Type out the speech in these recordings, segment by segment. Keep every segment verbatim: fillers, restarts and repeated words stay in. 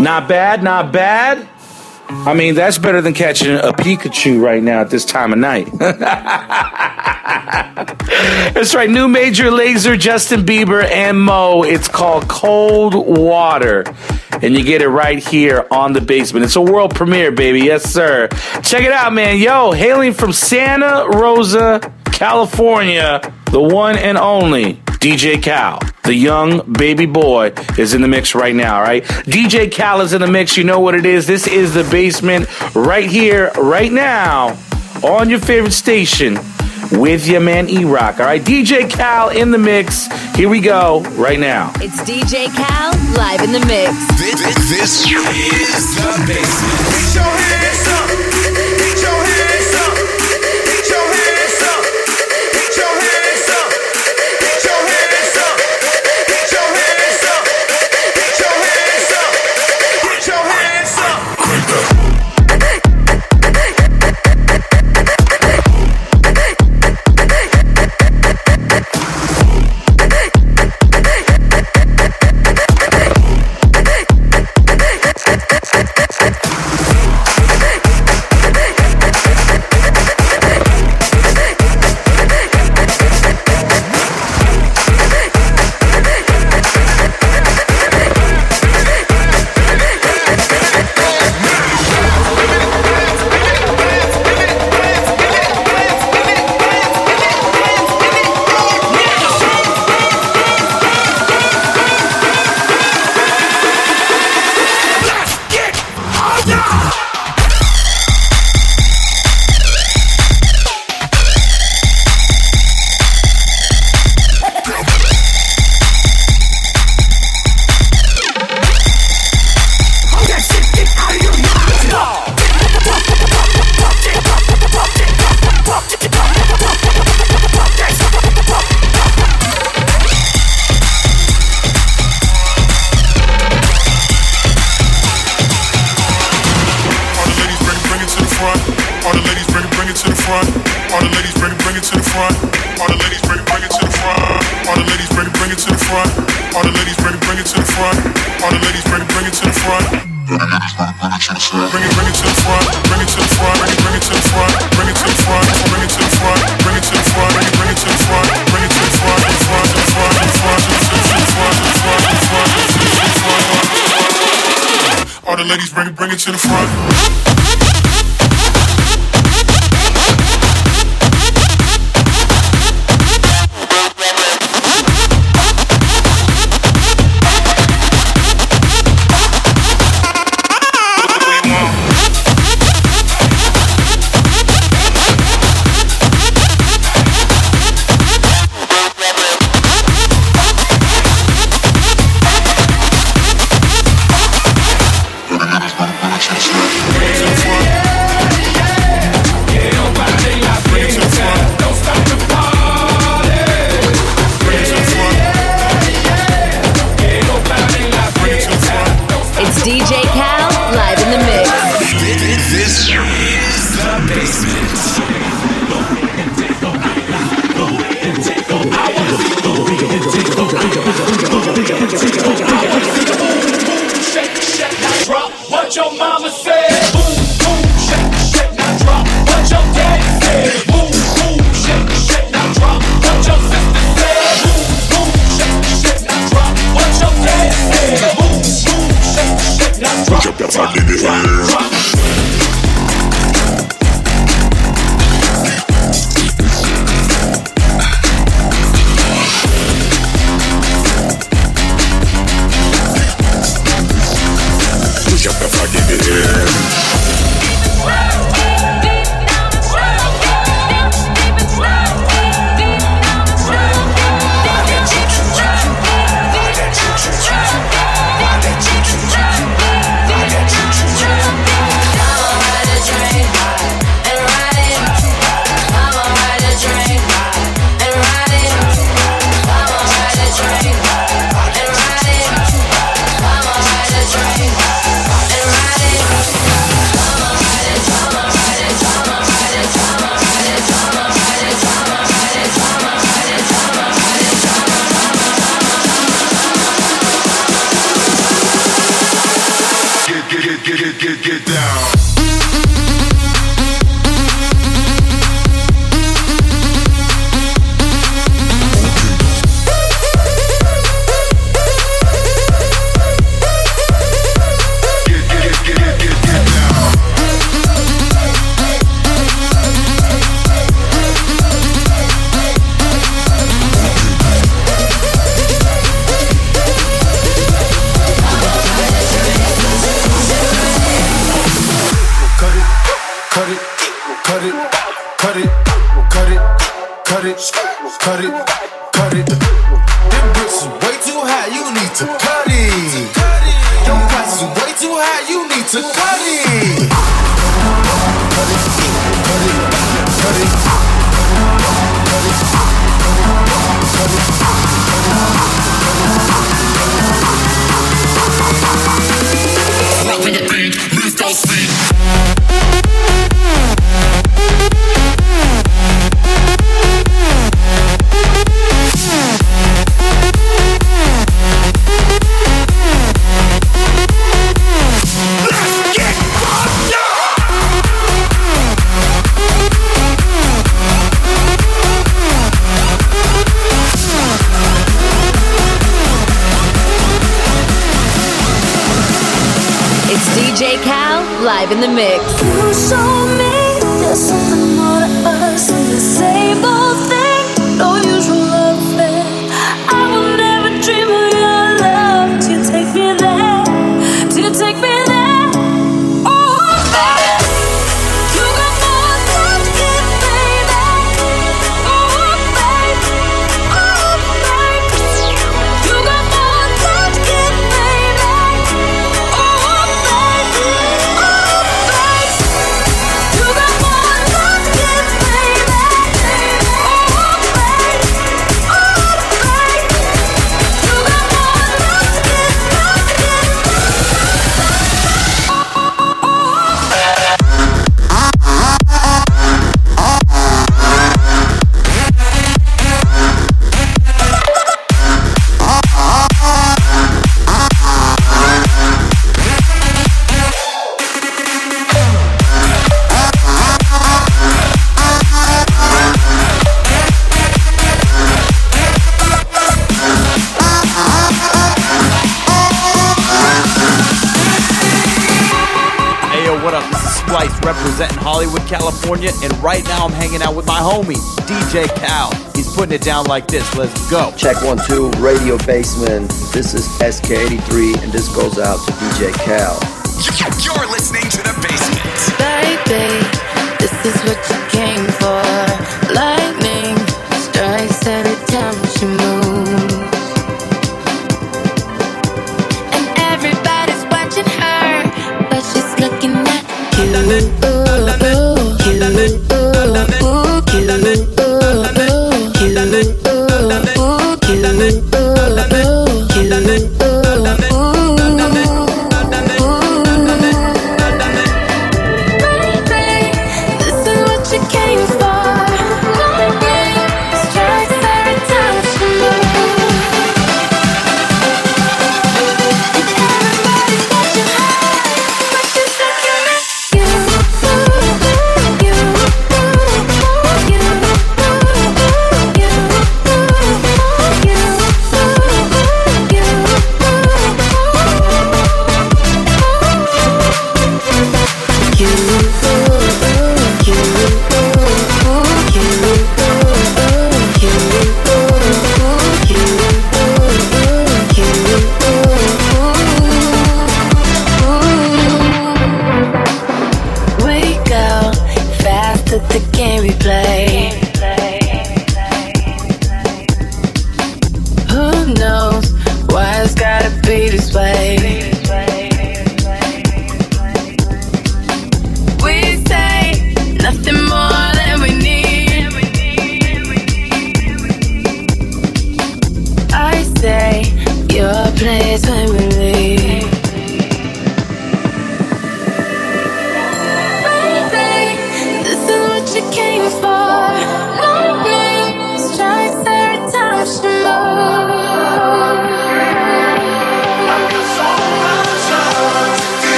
Not bad, not bad. I mean, that's better than catching a Pikachu right now at this time of night. That's right, new Major Lazer, Justin Bieber, and Mo. It's called Cold Water. And you get it right here on The Basement. It's a world premiere, baby. Yes, sir. Check it out, man. Yo, hailing from Santa Rosa, California, the one and only D J Cal. The young baby boy is in the mix right now, all right? D J Cal is in the mix. You know what it is. This is The Basement right here, right now, on your favorite station with your man E-Rock. All right, D J Cal in the mix. Here we go right now. It's D J Cal live in the mix. This, this, this is The Basement. Get your hands up. Get your hands up. Ladies, bring it, bring it to the front. get, get, get, get down. Cut it, cut it. Them bricks are way too high, you need to cut it. Them prices are way too high, you need to cut it. Cut it, cut it, cut it. Cut it, cut it, cut it. Cut it, cut it, cut it. Rock to the beat, move those feet. D J Cal, live in the mix. You show me there's something more to us than the same old thing. No usual love affair. I will never dream of your love till you take me there, till you take me there. Oh, baby, you got more than this, baby. Oh, baby, oh, baby, you got more than this, baby. Oh, representing Hollywood, California, and right now I'm hanging out with my homie, D J Cal. He's putting it down like this. Let's go. Check one, two, Radio Basement. This is S K eighty-three, and this goes out to D J Cal. You're listening to The Basement. Baby, this is what you came for. Lightning strikes every time she moves. And everybody's watching her, but she's looking at you, ooh, ooh, you, ooh, ooh, you, ooh, ooh, ooh, ooh. Baby, this is what you came for.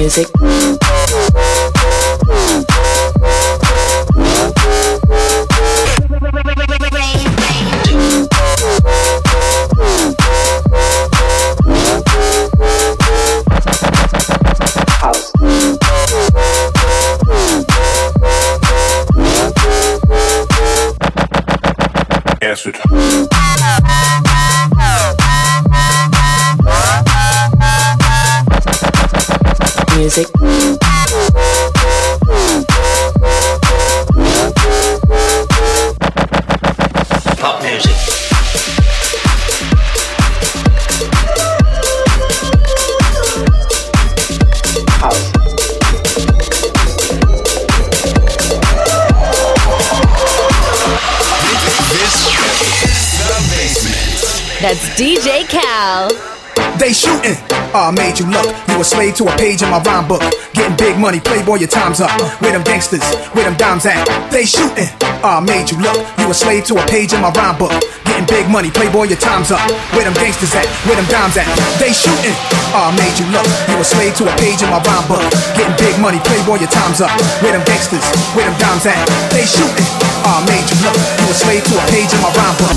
music. Acid. Music. Pop music. House. That's D J Cal. They shootin'. Aw, oh, made you look. You a slave to a page in my rhyme book. Getting big money, playboy, your time's up. Where them gangsters, where them dimes at? They shootin'. Aw, oh, made you look. You a slave to a page in my rhyme book. Getting big money, playboy, your time's up. Where them gangsters at? Where them dimes at? They shootin'. Aw, oh, made you look. You a slave to a page in my rhyme book. Getting big money, playboy, your time's up. Where them gangsters, where them dimes at? They shootin'. Aw, oh, made you look. You a slave to a page in my rhyme book.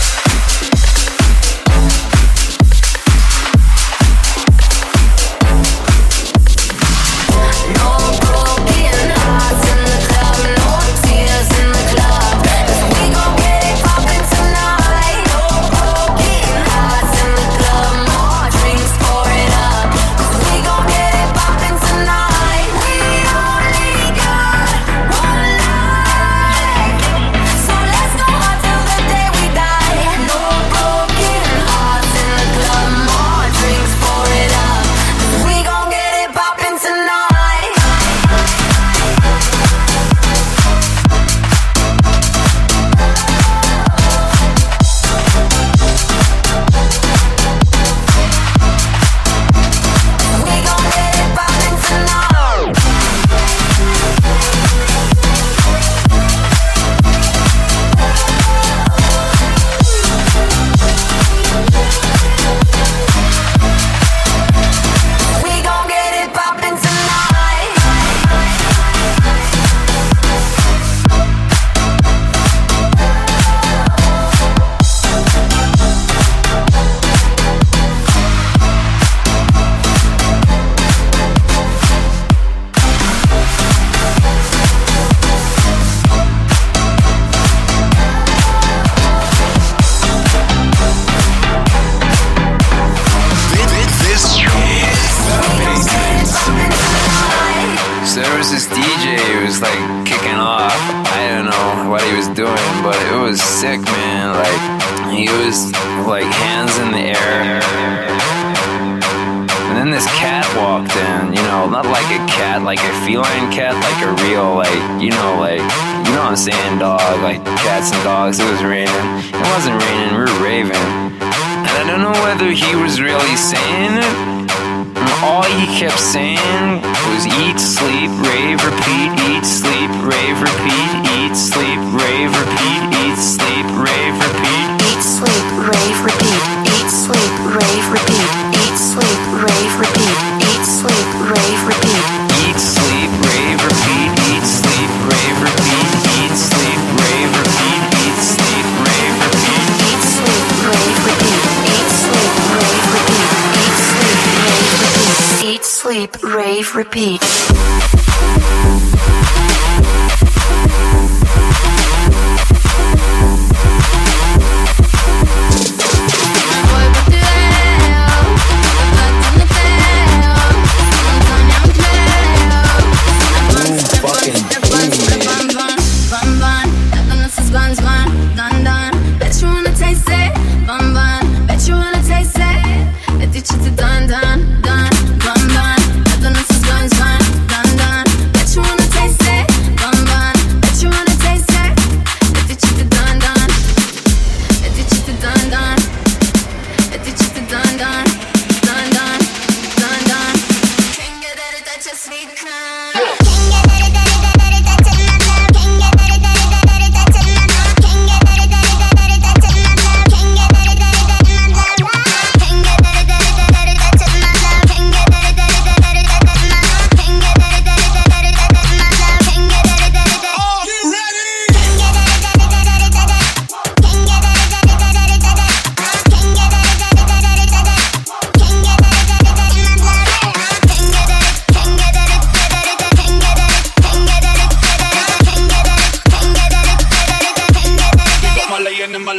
Repeat.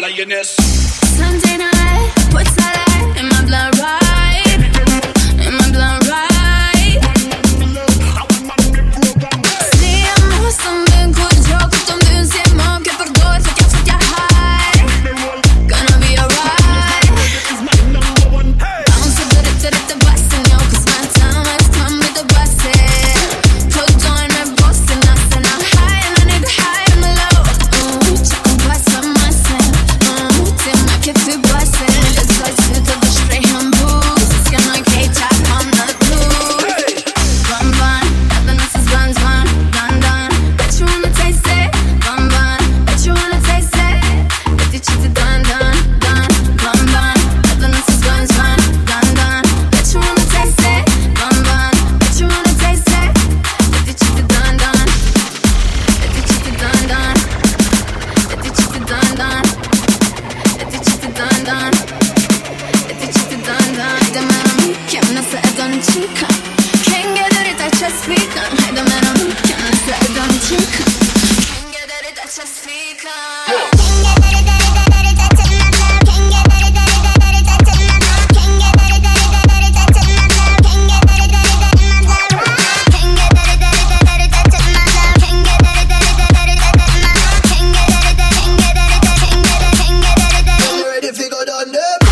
lioness. Sunday night, what's that in my blood right? In my blood right? Если я мусом бегу, дорогу, то мы зимом, как бордой, хотя все я high. Gonna be alright. Bounce to the, to the, to the bus, and yo, cause my time has come with the bussin'. Put on my boss and I said I'm high and I need high and I'm low. Ooh, check the bus on my sin. Ooh, till my kid to bussin'. It's like to the bush, they hum booze. It's gonna get top, I'm not blue. Bun bun, nothing else is bun bun, bun bun. Bet you wanna taste it. Bun bun, bet you wanna taste it. Bet you cheated, dun dun, dun. Bun bun, nothing else is bun bun, bun bun. Bet you wanna taste it. Bun bun, bet you wanna taste it. Bet you cheated, dun dun. Bet you cheated, dun dun. Bet you cheated, dun dun. Bet you cheated, dun dun. Bet you cheated, dun dun. I don't mind me, can't miss it, I don't cheat. Can't get it, I just speak. I don't mind me, can't miss it, I don't cheat. Can't get it, I just speak.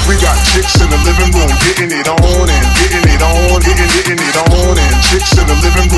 We got chicks in the living room getting it on and getting it on, getting getting it on and chicks in the living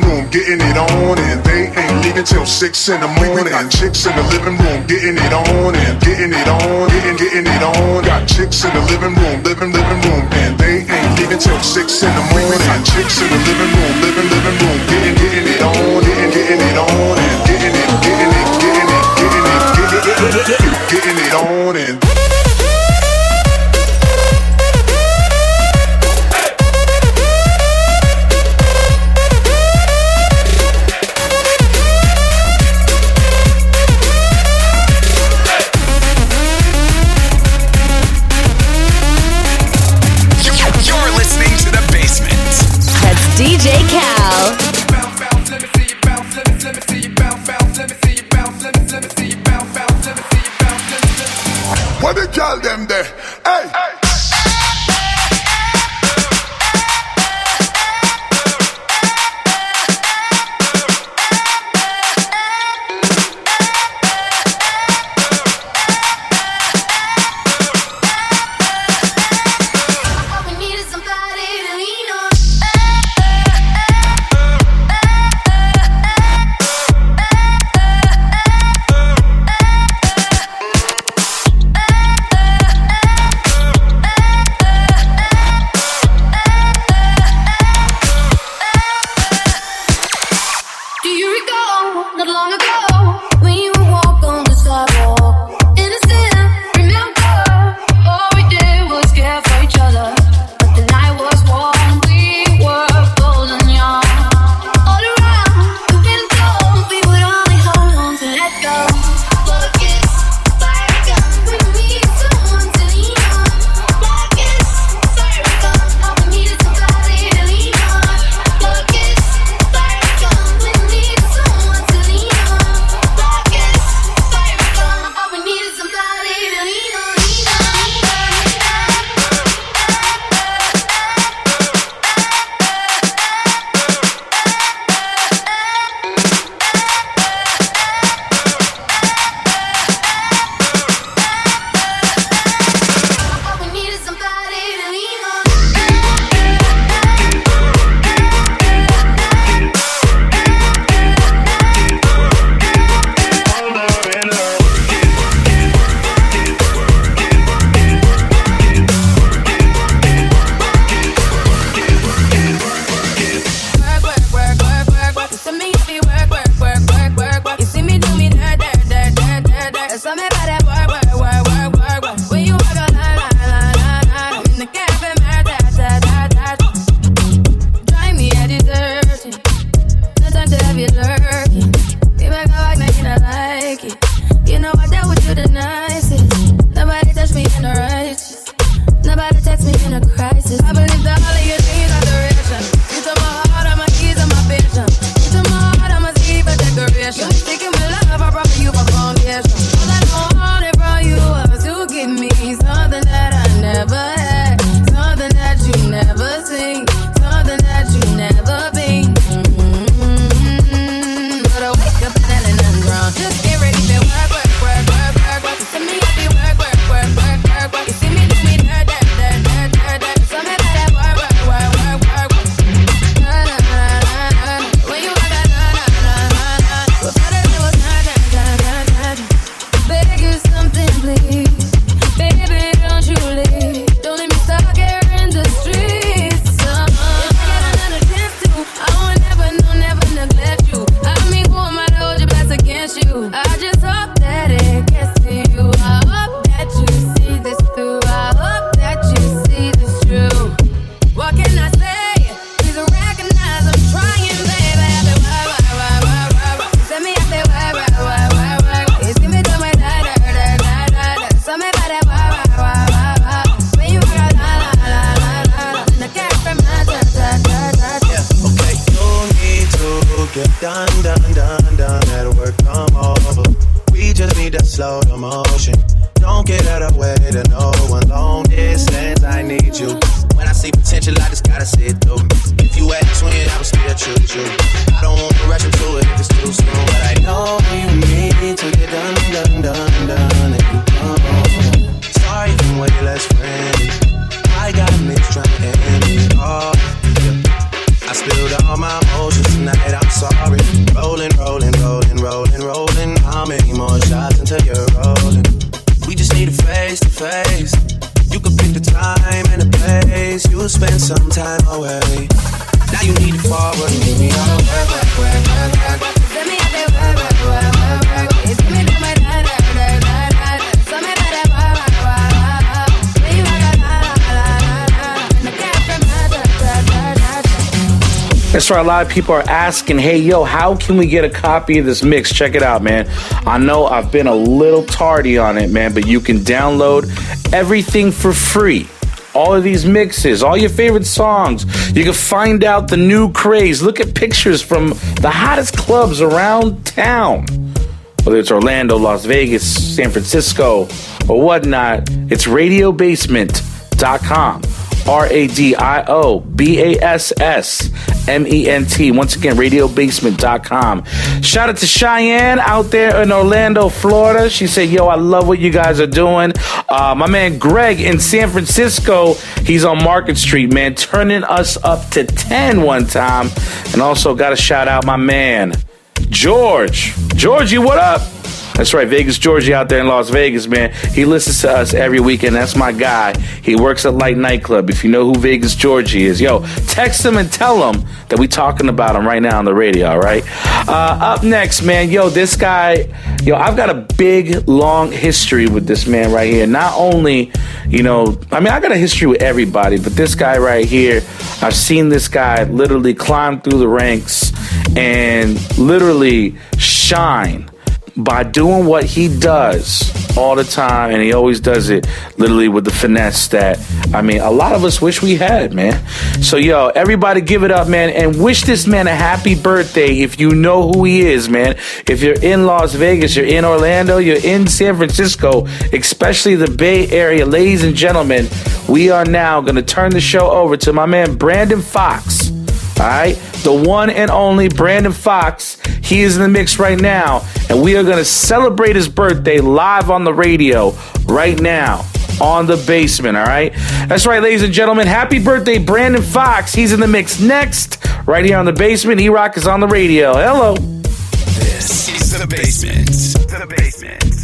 room getting it on and they ain't leaving till six in the morning. We got chicks in the living room getting it on and getting it on, getting getting it on and chicks in the living room getting it on and they ain't leaving till six in the morning. We got chicks in the living room getting it on and getting it on, getting getting it on. Got chicks in the living room, living living room and they ain't leaving till six in the morning. We got chicks in the living room, living living room. Getting, getting it on, getting, getting it on, and getting it, getting it, getting it, getting it, getting it, getting it on, and you're listening to The Basement. That's D J Cal. What the girl them there? Hey. Hey. get done, done, done, done at work, come over. We just need that slow motion. Don't get out of way to no one. Long distance, I need you. When I see potential, I just gotta see it through. If you ask when, I would still choose you. I don't want to rush into it if it's too soon, but I know you need to get done, done, done, done if you come over. Sorry, I'm way less friendly. I got mixed trying to end it all. I spilled all my emotions tonight, I'm sorry. Rolling, rolling, rolling, rolling, rolling. How many more shots until you're rolling? We just need a face to face. You could pick the time and the place. You'll spend some time away. Now you need to forward. Give me all the work, work, work, work, work. Send me all the work, work, work, work, work. It's give me all my da da da da da. Tell me about that work, work, work, work. Where you at, la la la la. And I got from my da da da da. That's right, a lot of people are asking, hey, yo, how can we get a copy of this mix? Check it out, man. I know I've been a little tardy on it, man, but you can download everything for free. All of these mixes, all your favorite songs. You can find out the new craze. Look at pictures from the hottest clubs around town. Whether it's Orlando, Las Vegas, San Francisco, or whatnot, it's radio basement dot com. R A D I O B A S S M E N T. Once again, radio basement dot com. Shout out to Cheyenne out there in Orlando, Florida. She said, yo, I love what you guys are doing. Uh, my man Greg in San Francisco, he's on Market Street, man, turning us up to ten one time. And also got to shout out my man, George. Georgie, what up? That's right, Vegas Georgie out there in Las Vegas, man. He listens to us every weekend. That's my guy. He works at Light Nightclub. If you know who Vegas Georgie is, yo, text him and tell him that we talking about him right now on the radio, all right? Uh, up next, man, yo, this guy, yo, I've got a big, long history with this man right here. Not only, you know, I mean, I got a history with everybody, but this guy right here, I've seen this guy literally climb through the ranks and literally shine by doing what he does all the time, and he always does it literally with the finesse that, I mean, a lot of us wish we had, man. So, yo, everybody give it up, man, and wish this man a happy birthday if you know who he is, man. If you're in Las Vegas, you're in Orlando, you're in San Francisco, especially the Bay Area, ladies and gentlemen, we are now going to turn the show over to my man Brandon Fox. All right, the one and only Brandon Fox. He is in the mix right now, and we are going to celebrate his birthday live on the radio right now on The Basement, all right? That's right, ladies and gentlemen. Happy birthday, Brandon Fox. He's in the mix next right here on The Basement. E-Rock is on the radio. Hello. This is The Basement. The Basement.